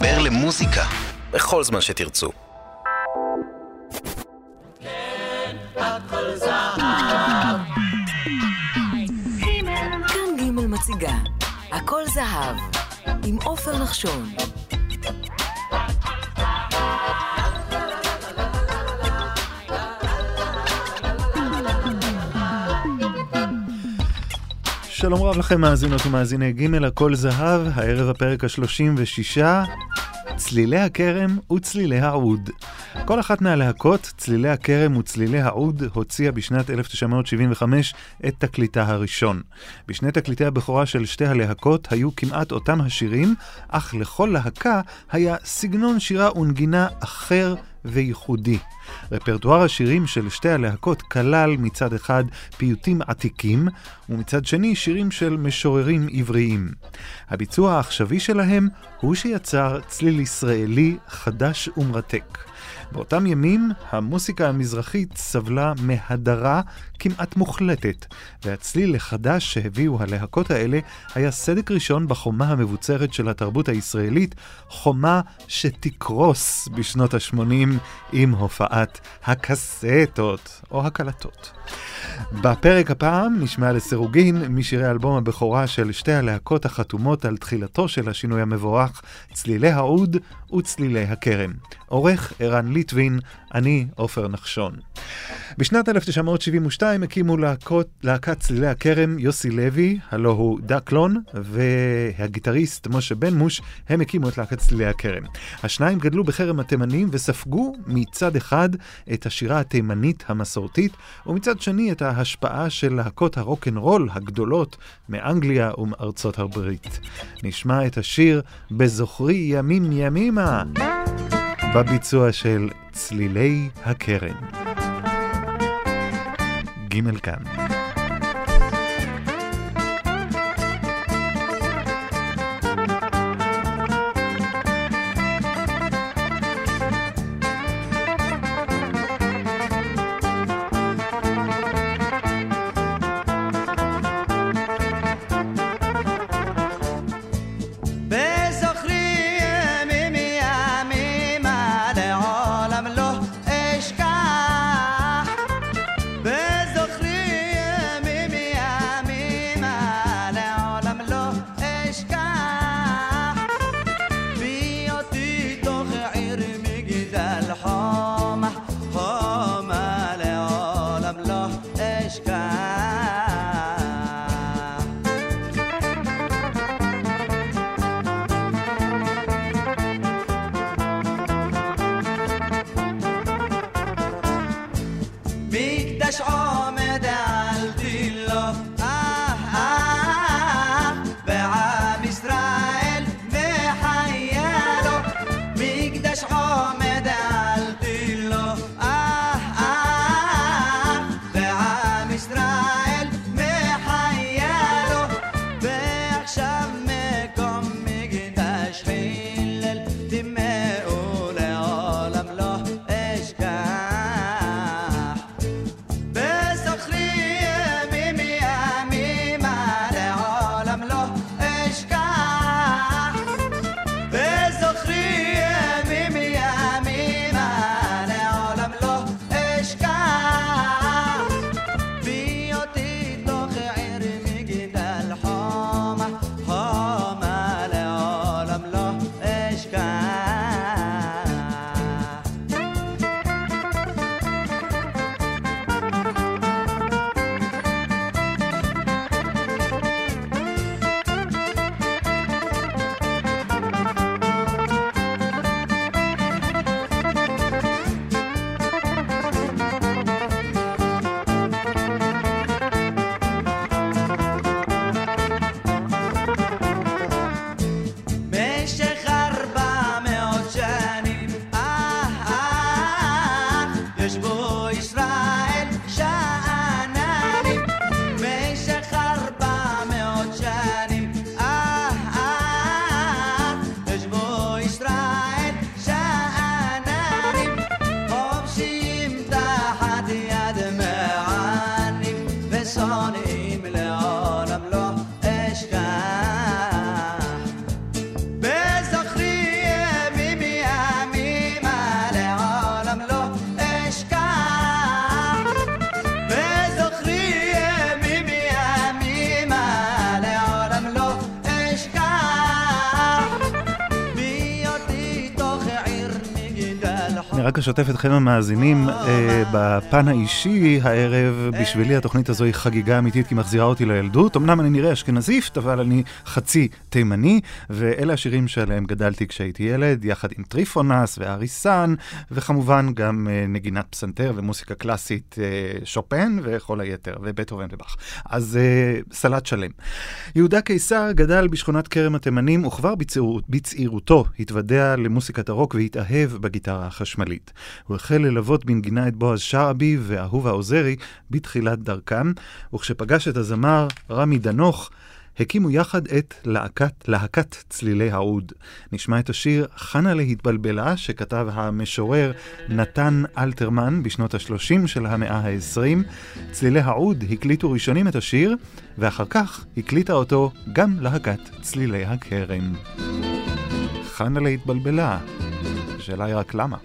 להתחבר למוזיקה בכל זמן שתרצו. כן, הכל זהב. כאן ג' מציגה הכל זהב עם עופר נחשון. שלום רב לכם מאזינות ומאזיני ג' הכל זהב, הערב הפרק ה-36, צלילי הכרם וצלילי העוד. כל אחת מהלהקות, צלילי הכרם וצלילי העוד, הוציאה בשנת 1975 את תקליטה הראשון. בשני תקליטי הבכורה של שתי הלהקות היו כמעט אותם השירים, אך לכל להקה היה סגנון שירה ונגינה אחר וייחודי. רפרטואר השירים של שתי הלהקות כלל מצד אחד פיוטים עתיקים ומצד שני שירים של משוררים עבריים. הביצוע העכשווי שלהם הוא שיצר צליל ישראלי חדש ומרתק. באותם ימים המוסיקה המזרחית סבלה מהדרה כמעט מוחלטת, והצליל החדש שהביאו הלהקות האלה היה סדק ראשון בחומה המבוצרת של התרבות הישראלית, חומה שתקרוס בשנות ה-80 עם הופעת הקסטות או הקלטות. בפרק הפעם נשמע לסירוגין משירי אלבום הבכורה של שתי הלהקות החתומות על תחילתו של השינוי המבורך, צלילי העוד וצלילי הכרם. עורך ערן ליטווין, אני עופר נחשון. בשנת 1972 הקימו להקת צלילי הכרם יוסי לוי, הלא הוא דקלון, והגיטריסט משה בן מוש, הם הקימו את להקת צלילי הכרם. השניים גדלו בחרם התימנים וספגו מצד אחד את השירה התימנית המסורתית, ומצד שני את ההשפעה של להקות הרוק'נ'רול הגדולות מאנגליה ומארצות הברית. נשמע את השיר בזוכרי ימים ימימה, בביצוע של צלילי הכרם. ג' כאן. אני רק אשתף אתכם המאזינים בפן האישי הערב. בשבילי התוכנית הזו היא חגיגה אמיתית, כי מחזירה אותי לילדות. אמנם אני נראה אשכנזיפט, אבל אני חצי תימני, ואלה השירים שעליהם גדלתי כשהייתי ילד, יחד עם טריפונס והריסן, וכמובן גם נגינת פסנתר ומוסיקה קלאסית, שופן וכל היתר, ובטהובן ובאך. אז סלט שלם. יהודה קיסר גדל בשכונת כרם התימנים, וכבר בצעירותו התוודע למוסיקת הרוק והתאהב בגיטרה החשמלית. הוא החל ללוות בנגינה את בועז שעבי ואהוב העוזרי בתחילת דרכם, וכשפגש את הזמר רמי דנוח, הקימו יחד את להקת צלילי העוד. נשמע את השיר "חנה להתבלבלה" שכתב המשורר נתן אלתרמן בשנות ה-30 של המאה ה-20. צלילי העוד הקליטו ראשונים את השיר, ואחר כך הקליטה אותו גם להקת צלילי הכרם. "חנה להתבלבלה", השאלה היא רק למה.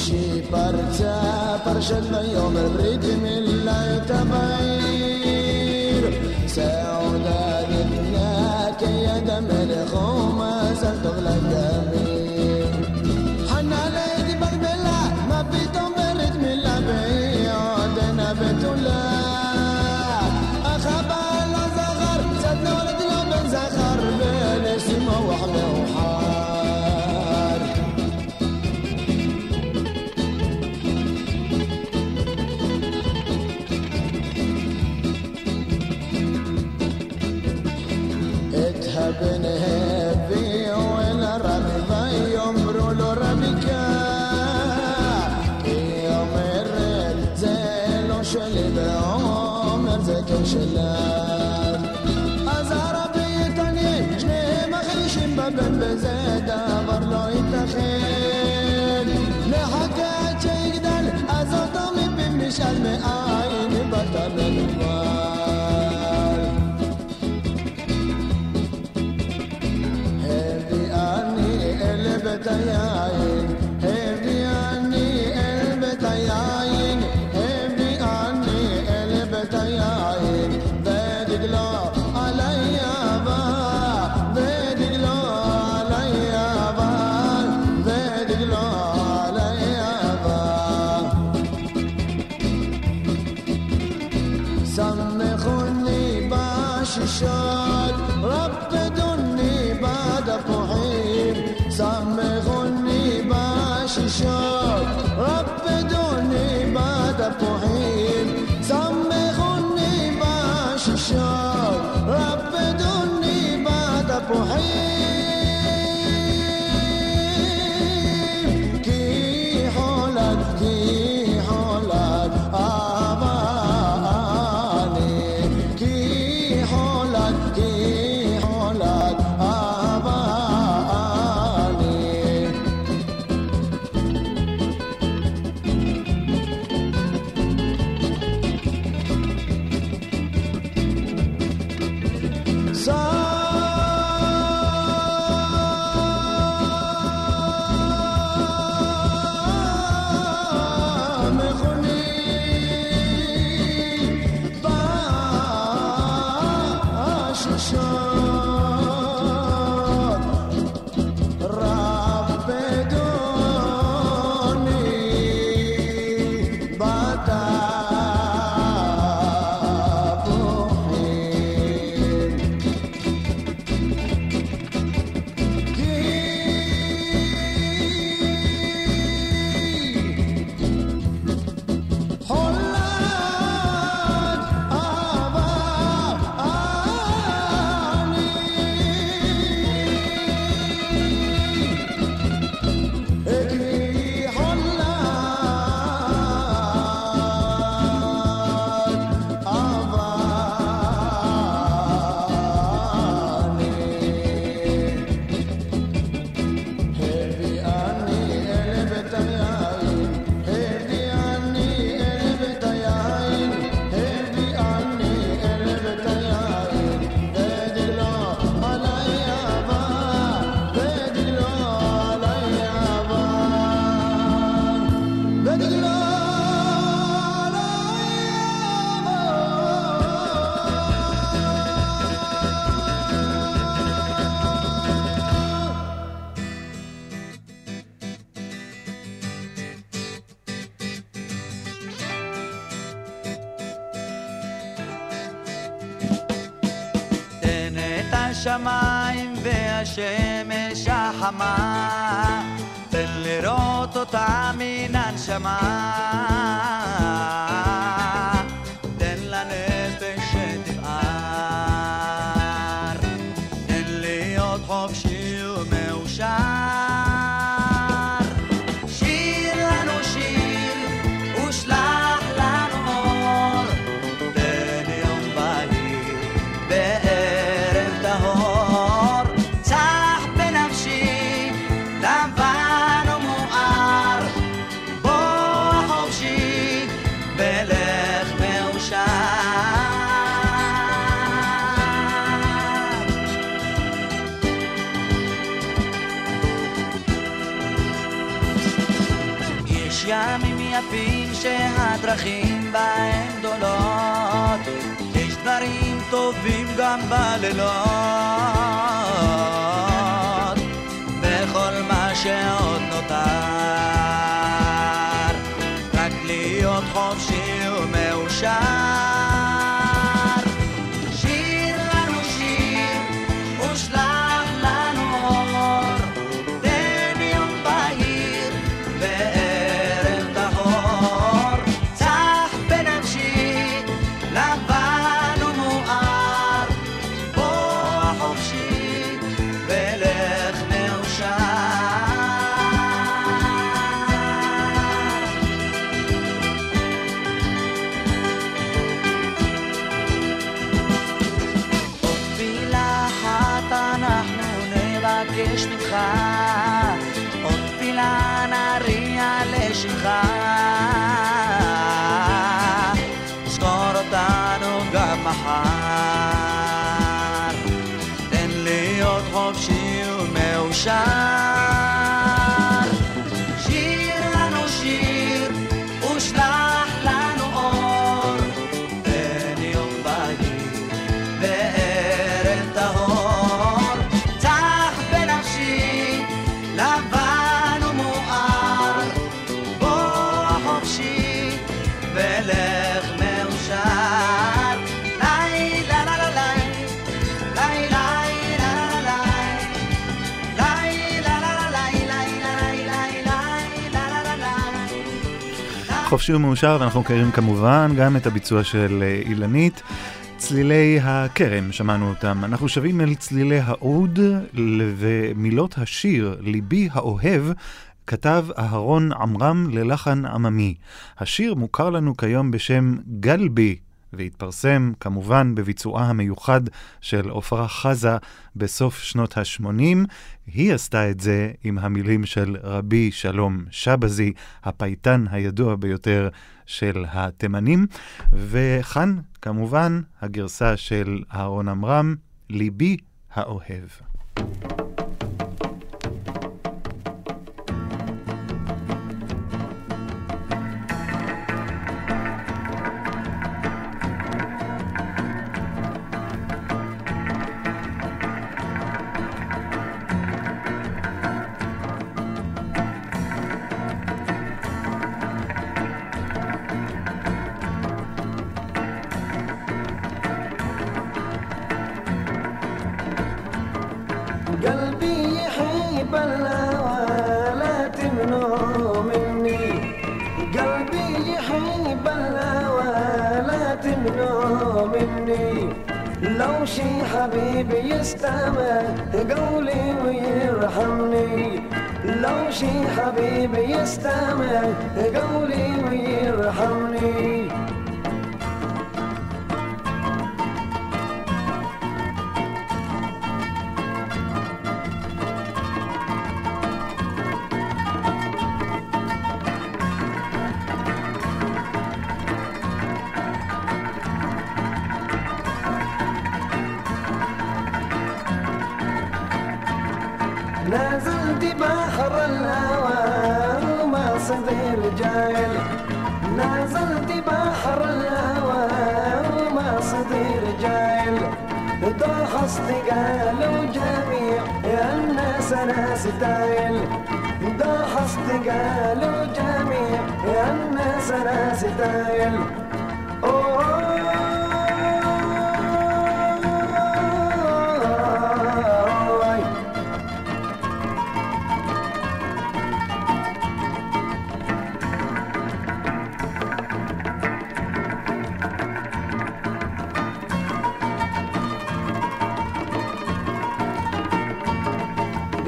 شي برتا برشد اليوم البريد من لا تبير سعودتنا كي يدم الغوما زلت غلقا השמיים והשמש החמה, תן לראות אותה מן הנשמה, תן לנפש שתבער, תן להיות חופשי ומאושר. שיר לנו שיר ושלח לנו מול, תן יום בליר בערב טהור, צח בנפשי לבן ומואר, בוא חופשי ולך מאושר. ימים יפים שהדרכים בהם דולות, יש דברים טובים גם בלילות, בכל מה שעוד נותר רק להיות חופשי ומאושר. שיר לנו שיר ושלח לנו אור, תן יום בהיר עוד תפילה נריע לשמך, זכור אותנו גם מחר, תן להיות חופשי ומאושר. שיר לנו שיר ושלח לנו אור, תן יום בהיר וערב טהור, לבן ומואר, בוא חופשי ולך מאושר. ליי ליי ליי ליי ליי ליי. חופשי ומאושר, ואנחנו מכירים כמובן גם את הביצוע של אילנית. צלילי הכרם, שמענו אותם. אנחנו שווים אל צלילי העוד ומילות השיר ליבי האוהב, כתב אהרון אמרם ללחן עממי. השיר מוכר לנו כיום בשם גלבי, והתפרסם כמובן בביצועה המיוחד של עופרה חזה בסוף שנות ה-80. היא עשתה את זה עם המילים של רבי שלום שבאזי, הפייטן הידוע ביותר של התימנים. וכאן כמובן הגרסה של אהרון אמרם, ליבי האוהב.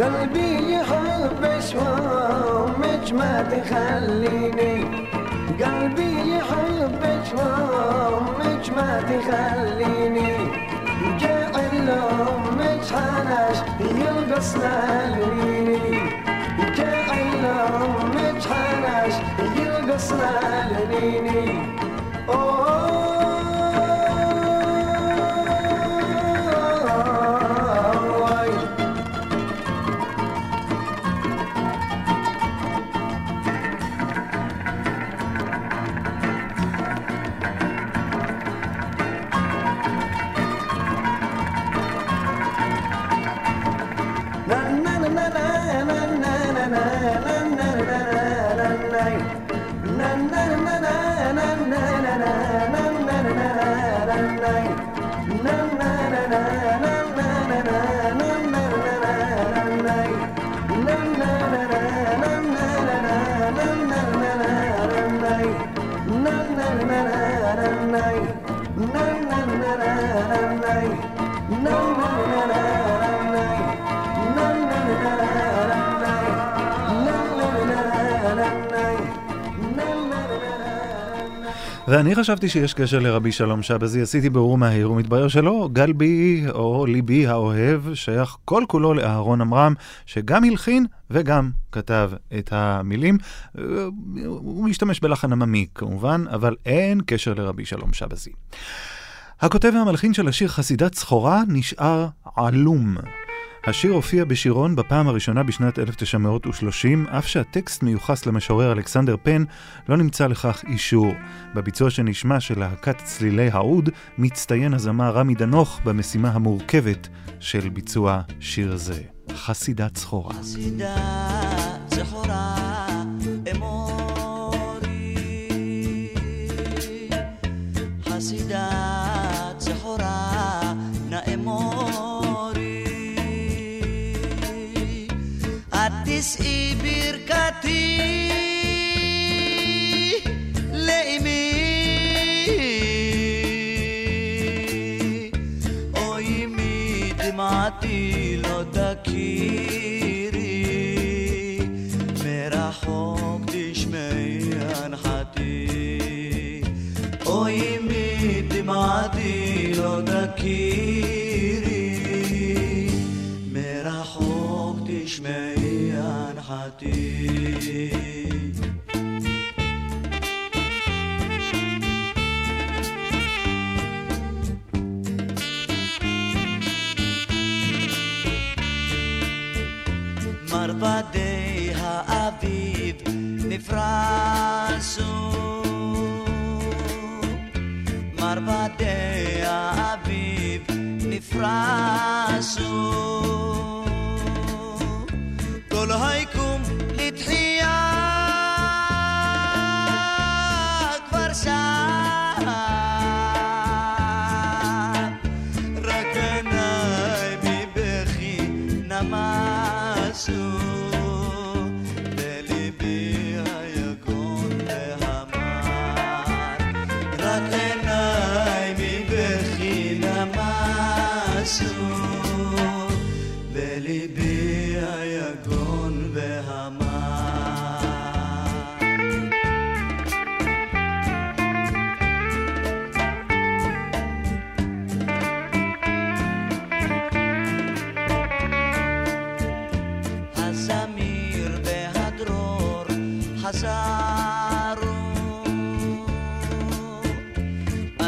قلبي يحب شوامك ما تخليني قلبي يحب شوامك ما تخليني جاء اللومك حناش يلبس لاليني جاء اللومك حناش يلبس لاليني ואני חשבתי שיש קשר לרבי שלום שבאזי, עשיתי ברור מהיר ומתברר שלא, גל בי או ליבי האוהב שייך כל כולו לאהרון אמרם, שגם הלחין וגם כתב את המילים. הוא משתמש בלחן עממי כמובן, אבל אין קשר לרבי שלום שבאזי. הכותב והמלחין של השיר חסידת סחורה נשאר עלום. השיר הופיע בשירון בפעם הראשונה בשנת 1930, אף שהטקסט מיוחס למשורר אלכסנדר פן, לא נמצא לכך אישור. בביצוע שנשמע של להקת צלילי העוד, מצטיין הזמר רמי דנוח במשימה המורכבת של ביצוע שיר זה. חסידת סחורה. חסידת סחורה אמורי חסידת סחורה נאמורי تسقي بركتي لإيمي أو إيمي دمعتي لو تكيري مرا حوك تشمعي أنحتي أو إيمي دمعتي لو تكيري مرا حوك تشمعي hati marbadei ha'aviv nifrasu marbadei ha'aviv nifrasu هيكم لتحيا أكبر شعب ركنا ببخي نماسو لليبي هيكون لهمار ركنا ببخي نماسو لليبي هيكون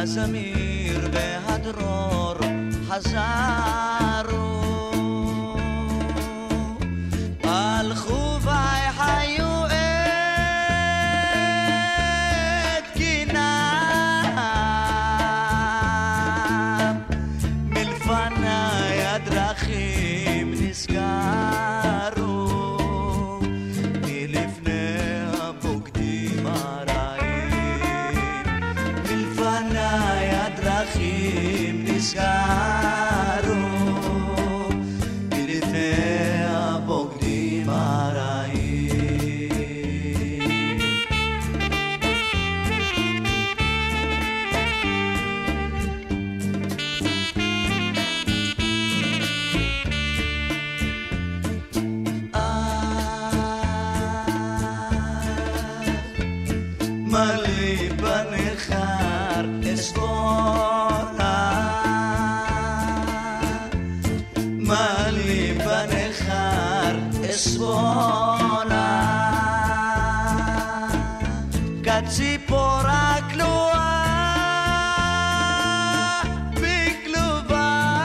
azamir behadror hazaru al khubay hayu et kinam milfana yadrakhim niskar Scarum בנחר אשכולה מלי בנחר אשכולה כציפורה כלואה בכלובה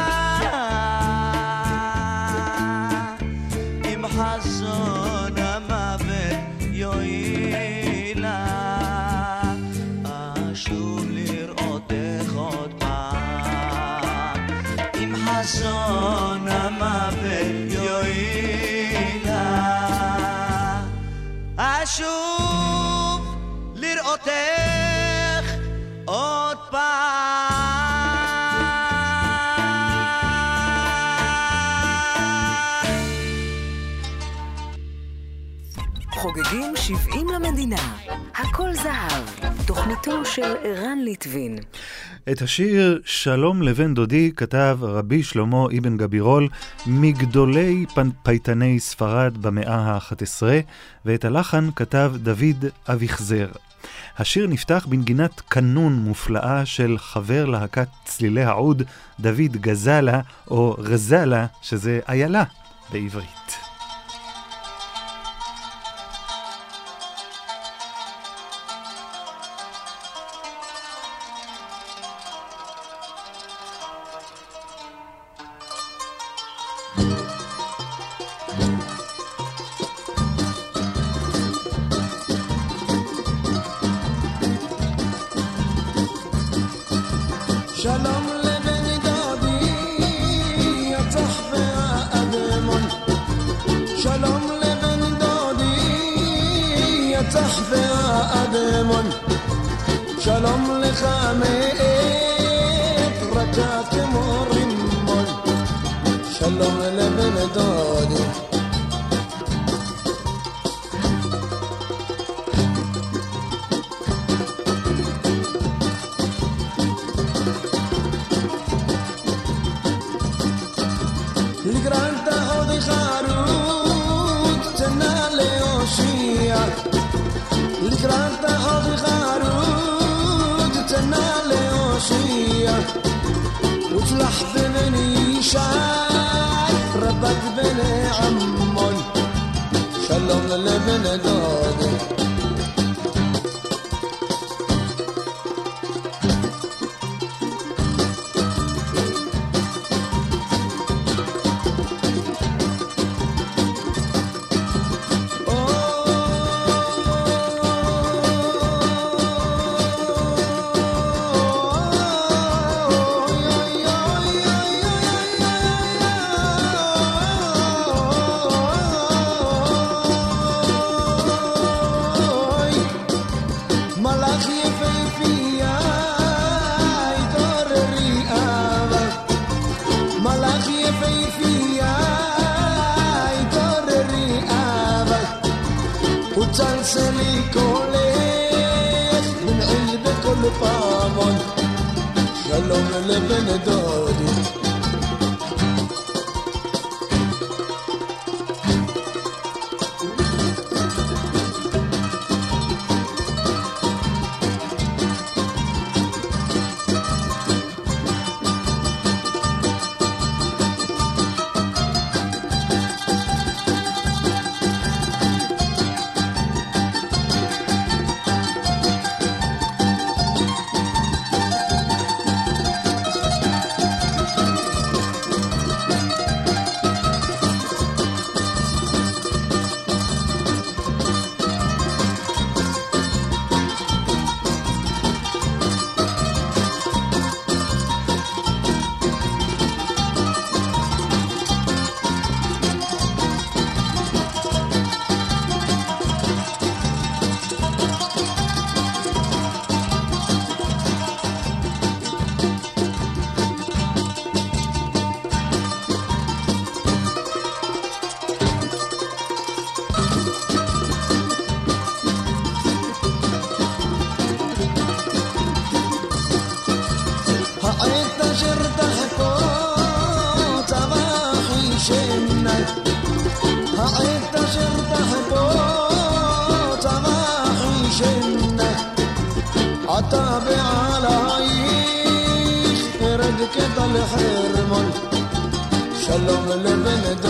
עם חזון המוות יועילה אשוב לראות איך עוד פעם עם חזון המוות יועילה אשוב אותך עוד פעם. חוגגים 70 למדינה, הכל זהב, תוכניתו של ערן ליטווין. את השיר שלום לבן דודי כתב רבי שלמה איבן גבירול, מגדולי פייטני ספרד במאה ה-11, ואת הלחן כתב דוד אביחזר. השיר נפתח בנגינת קנון מופלאה של חבר להקת צלילי העוד, דוד גזלה או רזלה, שזה איילה בעברית. طابع على عيش ورد كده الحرمون سلام لبنادي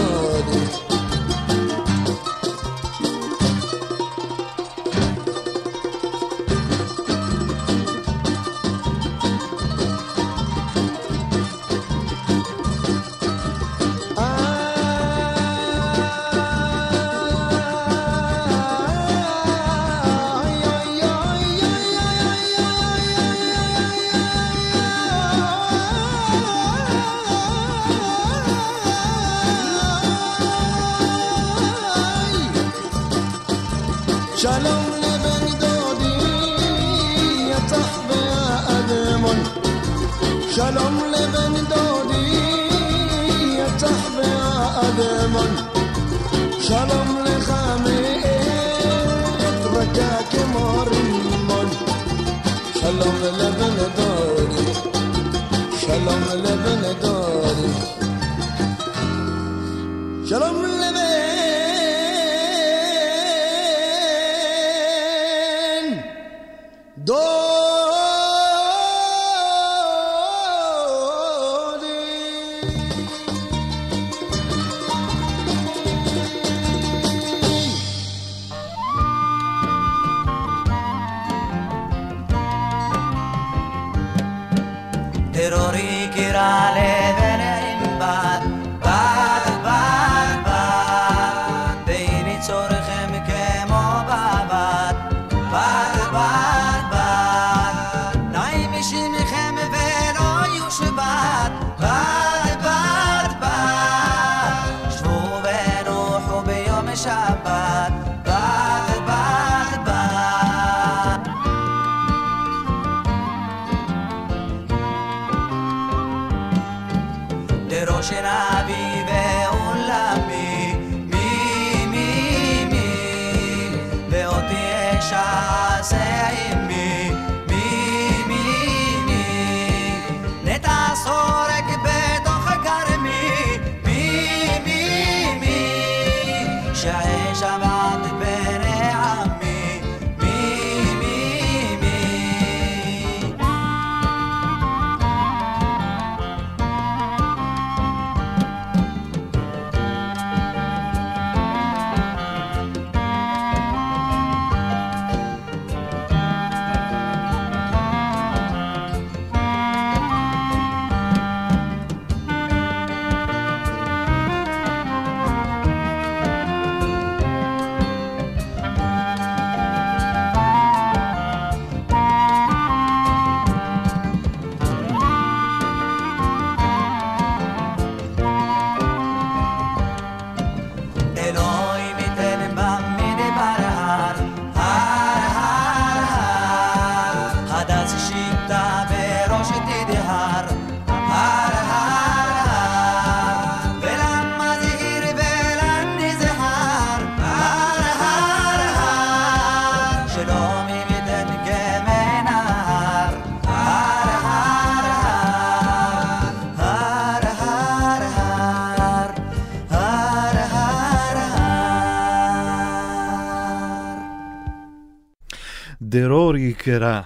דרור יקרה.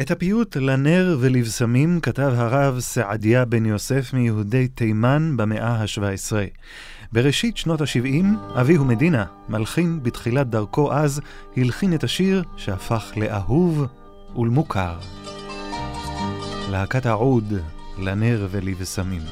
את הפיוט לנר ולבשמים כתב הרב סעדיה בן יוסף מיהודי תימן במאה ה-17. בראשית שנות ה-70, אביהו מדינה, מלחין בתחילת דרכו אז, הלחין את השיר שהפך לאהוב ולמוכר. להקת העוד, לנר ולבשמים.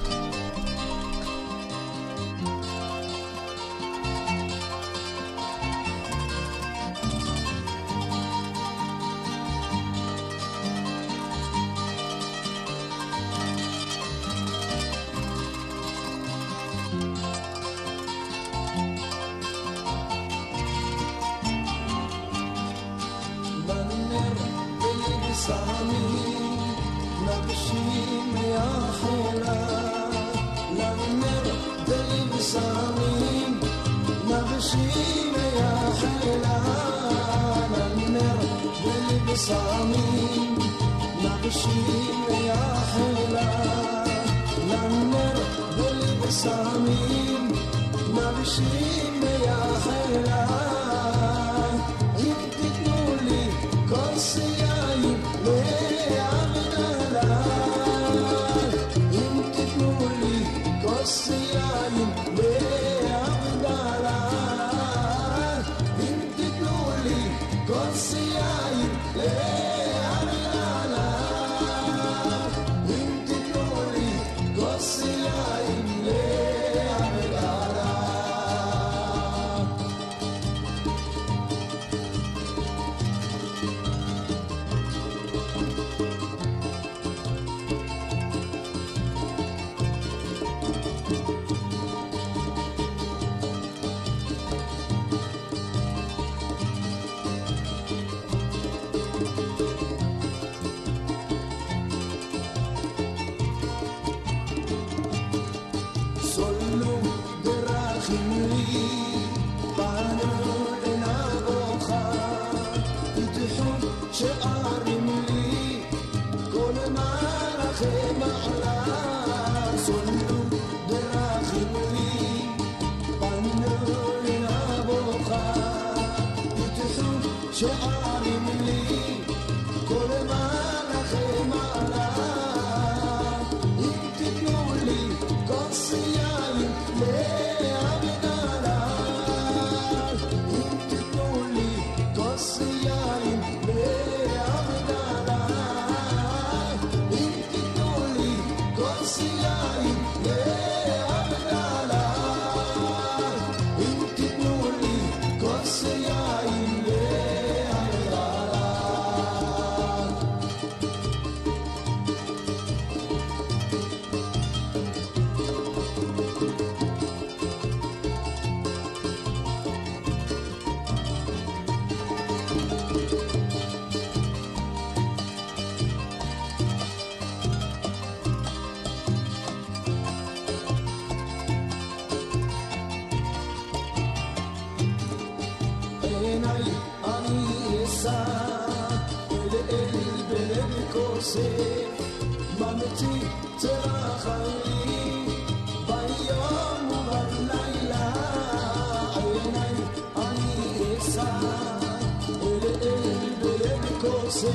Siyayim שערים לי כל מלאכי מעלה, אם תתנו לי כוס יין מהמנהלה, אם תתנו לי כוס יין מהמנהלה, אם תתנו לי כוס יין מהמנהלה, אם תתנו לי כוס יין ממתי תרחי ביום ובלילה, עיניי אני אשא אל בלב כוסה,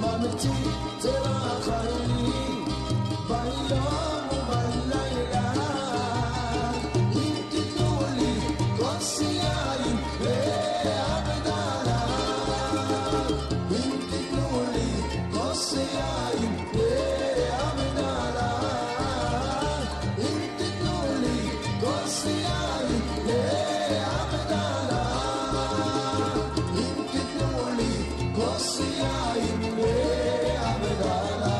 ממתי תרחי ביום ובלילה, אם תתנו לי כוס יין והבדלה, אם תתנו לי כוס יין Siya'in ve abdala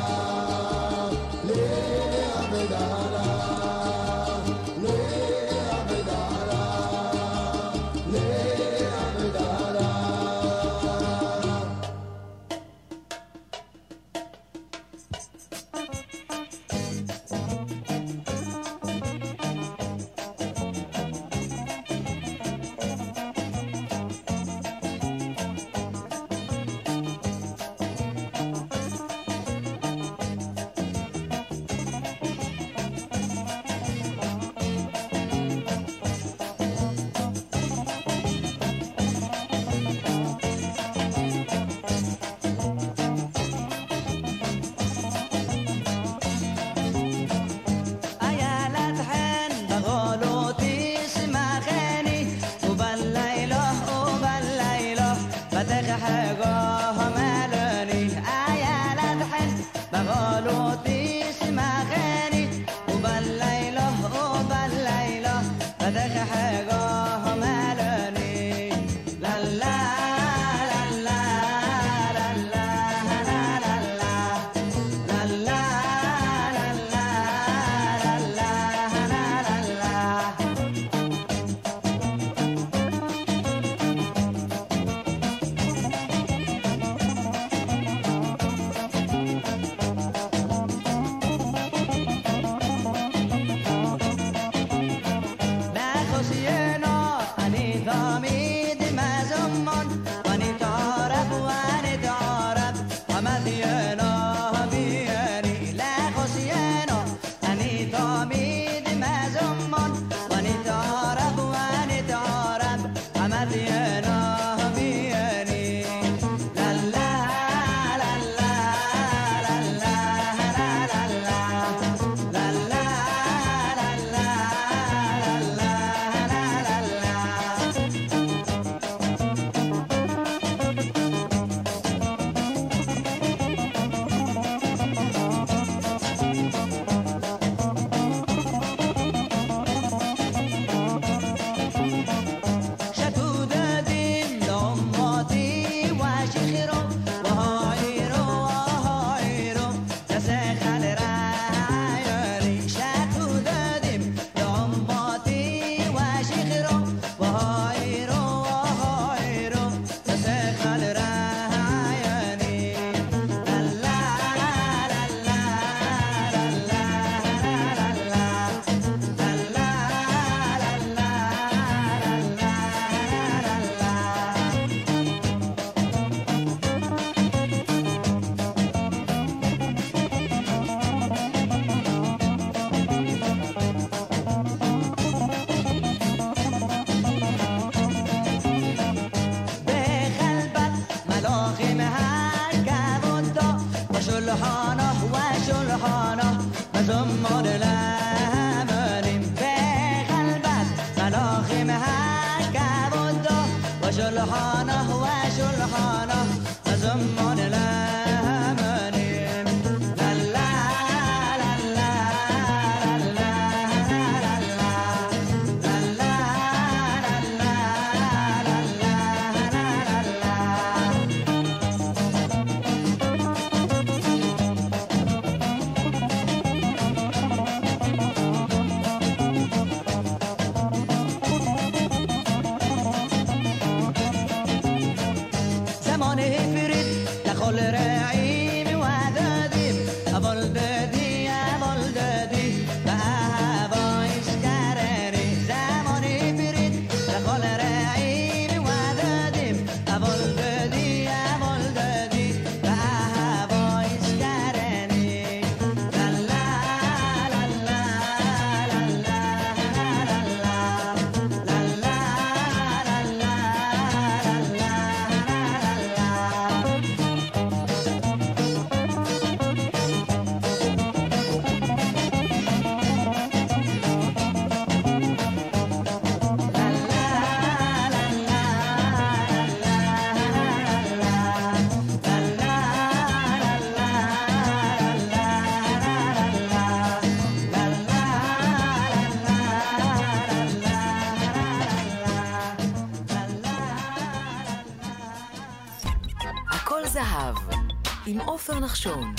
עופר נחשון.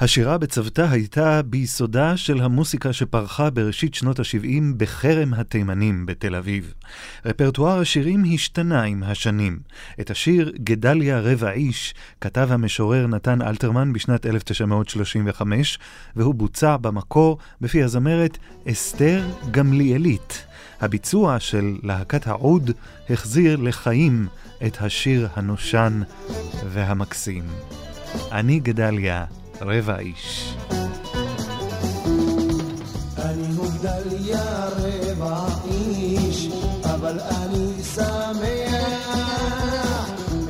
השירה בצוותה הייתה ביסודה של המוסיקה שפרחה בראשית שנות ה-70 בחרם התימנים בתל אביב. רפרטואר השירים השתנה עם השנים. את השיר גדליה רבע איש כתב המשורר נתן אלתרמן בשנת 1935, והוא בוצע במקור בפי הזמרת אסתר גמליאלית. הביצוע של להקת העוד החזיר לחיים את השיר הנושן והמקסים. אני גדליה רבע איש. אני גדליה רבע איש, אבל אני שמח.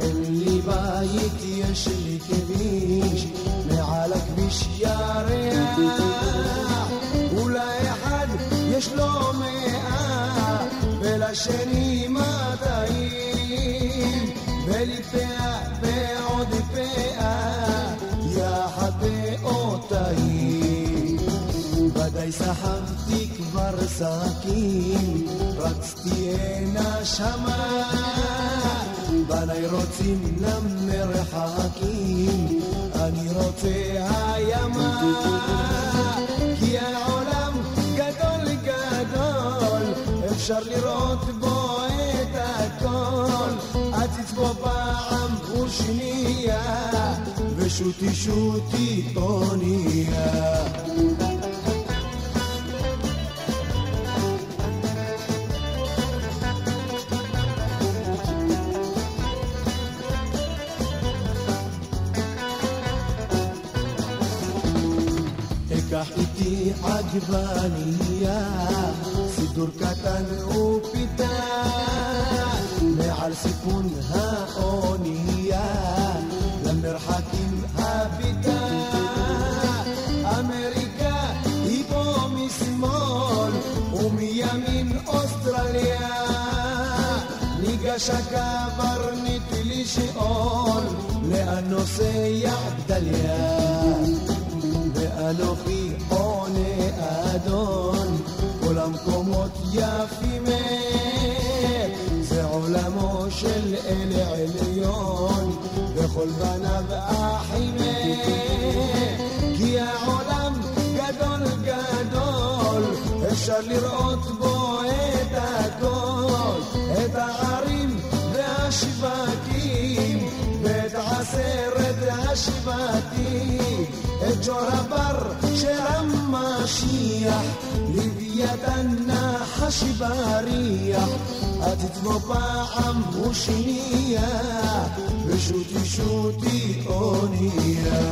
אין לי בית, יש לי כביש, מעל הכביש ירח. אולי אחד יש לו מאה, ולשני מאתיים, ולפאה ועוד פאה. ודאי סחבתי כבר סכין, רצתי אין השמה, בני רוצים למרחקים, אני רוצה הימה, כי העולם גדול גדול, אפשר לראות בו את הכל, את תצבו פעם ושנייה, ושוטי שוטי פוניה. איתי עגבניה, סידור קטן ופיתה, מעל סיפון האונייה, למרחקים הביתה. אמריקה היא פה משמאל, ומימין אוסטרליה. ניגש הקברניט לשאול, לאן נוסע גדליה? אנוכי עונה אדון, כל המקומות יפים, זה עולמו של אל עליון, וכל בניו אחים, כי העולם גדול גדול, אפשר לראות בו את הכל, את הערים והשווקים, ואת עשרת השבטים. جربر شرم ماشيح لبيتنا حشباريح اتتوبا عم وشنيا بشوتي شوتي اونيا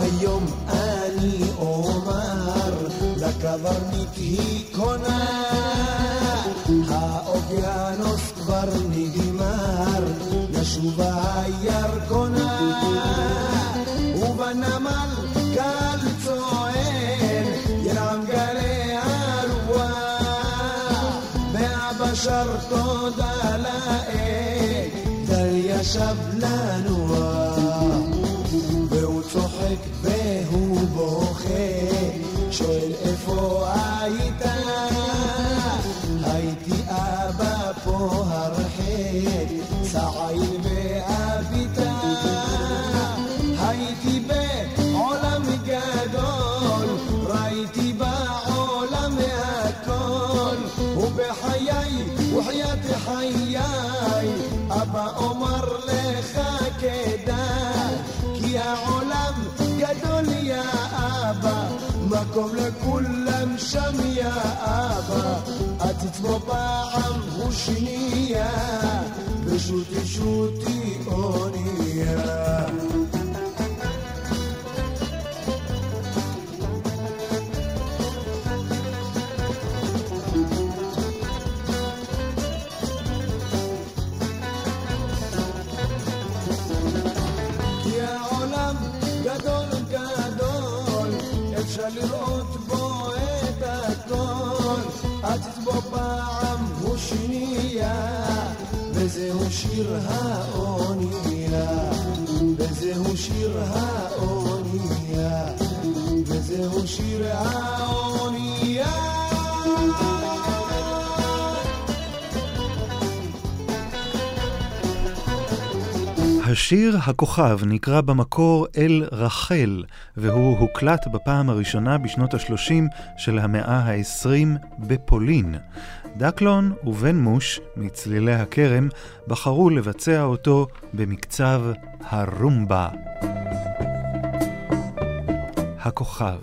היום אני אומר לקברניט היא קונה, האוקיינוס כבר נראה הירקונה ובנמל גל צוען ים גלי הרוח והבשר תודה לאל דל ישב לנוח והוא צוחק והוא בוכה שואל איפה היית הייתי אבא פה הרחק סעיל ואביתה הייתי בעולם גדול ראיתי בעולם הכל ובחיי וחיית חיי אבא אומר לך כדאי כי העולם גדול יא אבא מקום לכולם שם יא אבא את תצמו פעם ושנייה ושוטי שוטי אונייה כי העולם גדול לראות בו את הכל עתת בו פעם הוא שנייה וזהו שיר האונייה וזהו שיר האונייה וזהו שיר האונייה השיר הכוכב נקרא במקור אל רחל, והוא הוקלט בפעם הראשונה בשנות ה-30 של המאה ה-20 בפולין. דקלון ובן מוש, מצלילי הכרם, בחרו לבצע אותו במקצב הרומבה. הכוכב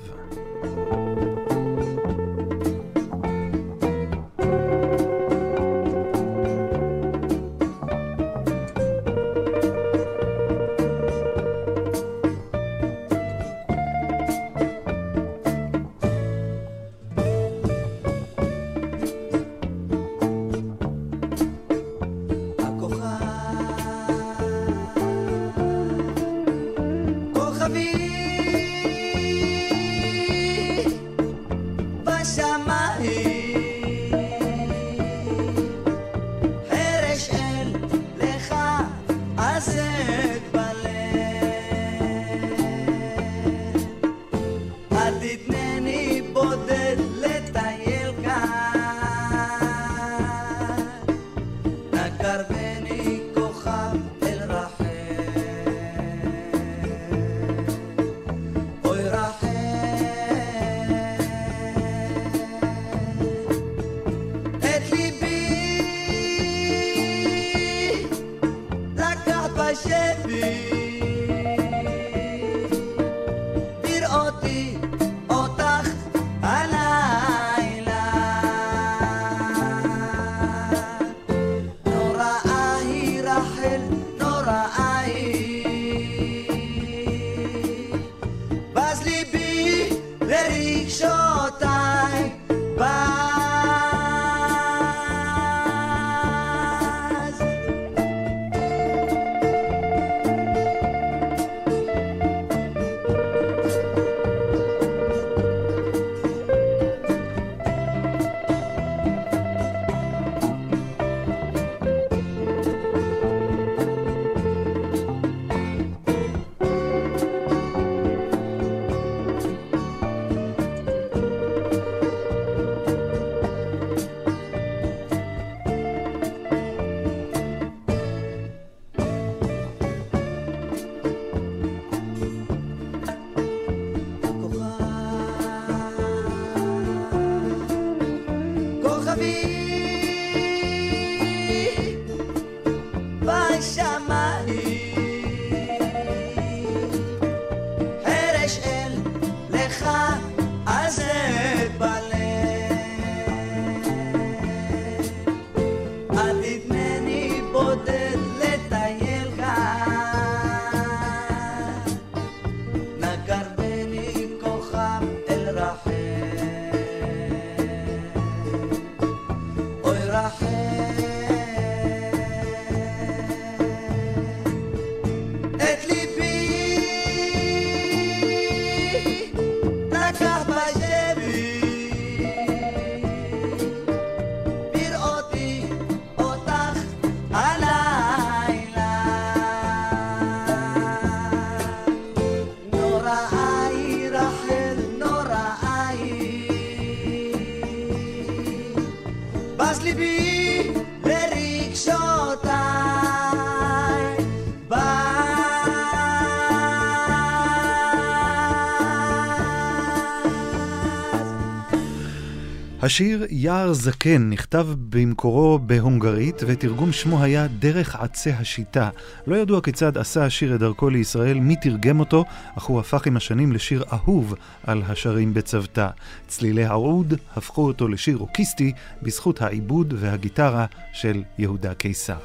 השיר יער זקן נכתב במקורו בהונגרית ותרגום שמו היה דרך עצי השיטה. לא ידוע כיצד עשה השיר את דרכו לישראל, מי תרגם אותו, אך הוא הפך עם השנים לשיר אהוב על השרים בצוותא. צלילי העוד הפכו אותו לשיר רוקיסטי בזכות העיבוד והגיטרה של יהודה קיסר.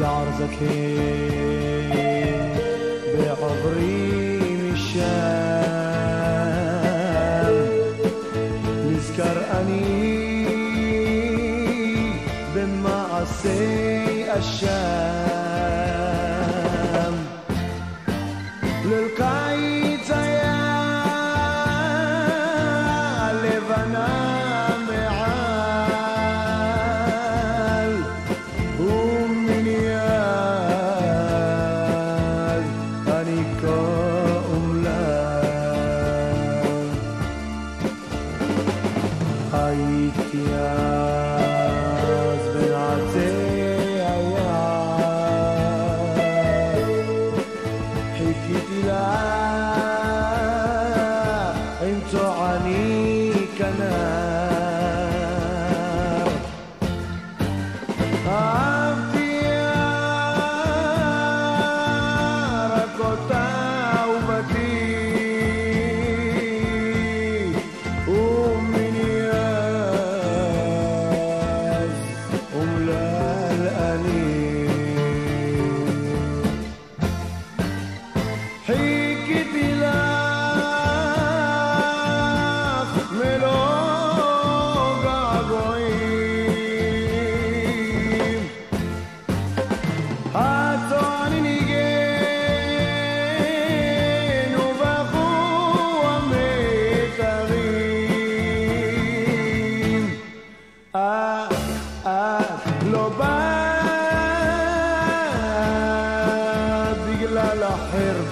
יער זקן בעברי נזכר אני במעשי אשם ליל קיץ היה לבנה מעל ומניאל אני כל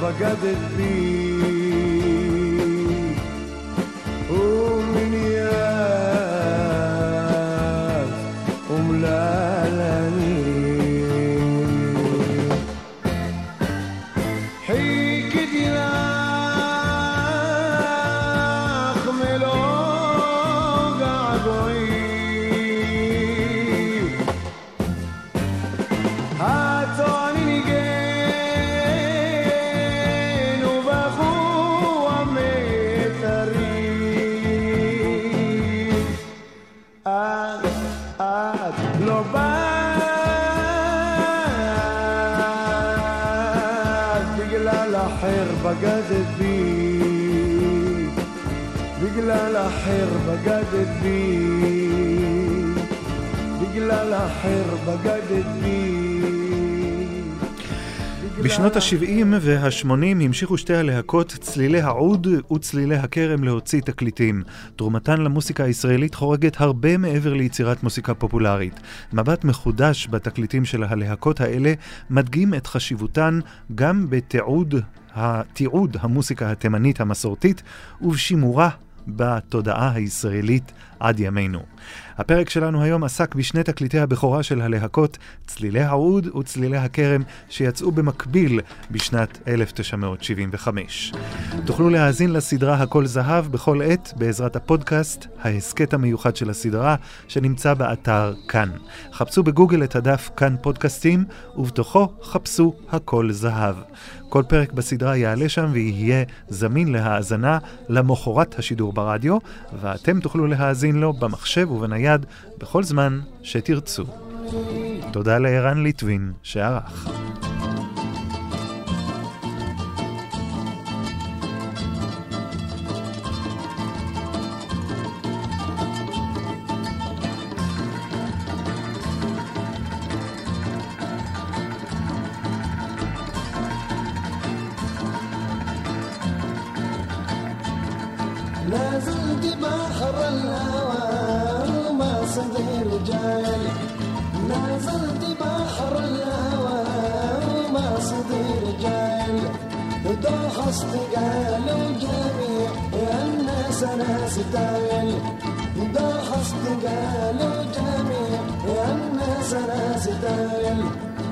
بجدد بي ومن ياس وملالني حكيت لنا خملو قعدوي هاتوني نجي بجدد بي بجلال الحر بجدد بي بجلال الحر بجدد بي. בשנות ה-70 וה-80 המשיכו שתי הלהקות צלילי העוד וצלילי הכרם להוציא תקליטים. תרומתן למוסיקה הישראלית חורגת הרבה מעבר ליצירת מוסיקה פופולרית. מבט מחודש בתקליטים של הלהקות האלה מדגים את חשיבותן גם בתיעוד המוסיקה התימנית המסורתית ובשימורה בתודעה הישראלית עד ימינו. הפרק שלנו היום עסק בשני תקליטי הבכורה של הלהקות צלילי העוד וצלילי הכרם שיצאו במקביל בשנת 1975. תוכלו להאזין לסדרה הכל זהב בכל עת בעזרת הפודקאסט, ההסקט המיוחד של הסדרה שנמצא באתר כאן. חפשו בגוגל את הדף כאן פודקאסטים ובתוכו חפשו הכל זהב. כל פרק בסדרה יעלה שם ויהיה זמין להאזנה למחרת השידור ברדיו, ואתם תוכלו להאזין לו במחשב ובנייד בכל זמן שתרצו. תודה לערן ליטווין שערך. سناس الدال ضاحت قالوا جنبي يا الناس سناس الدال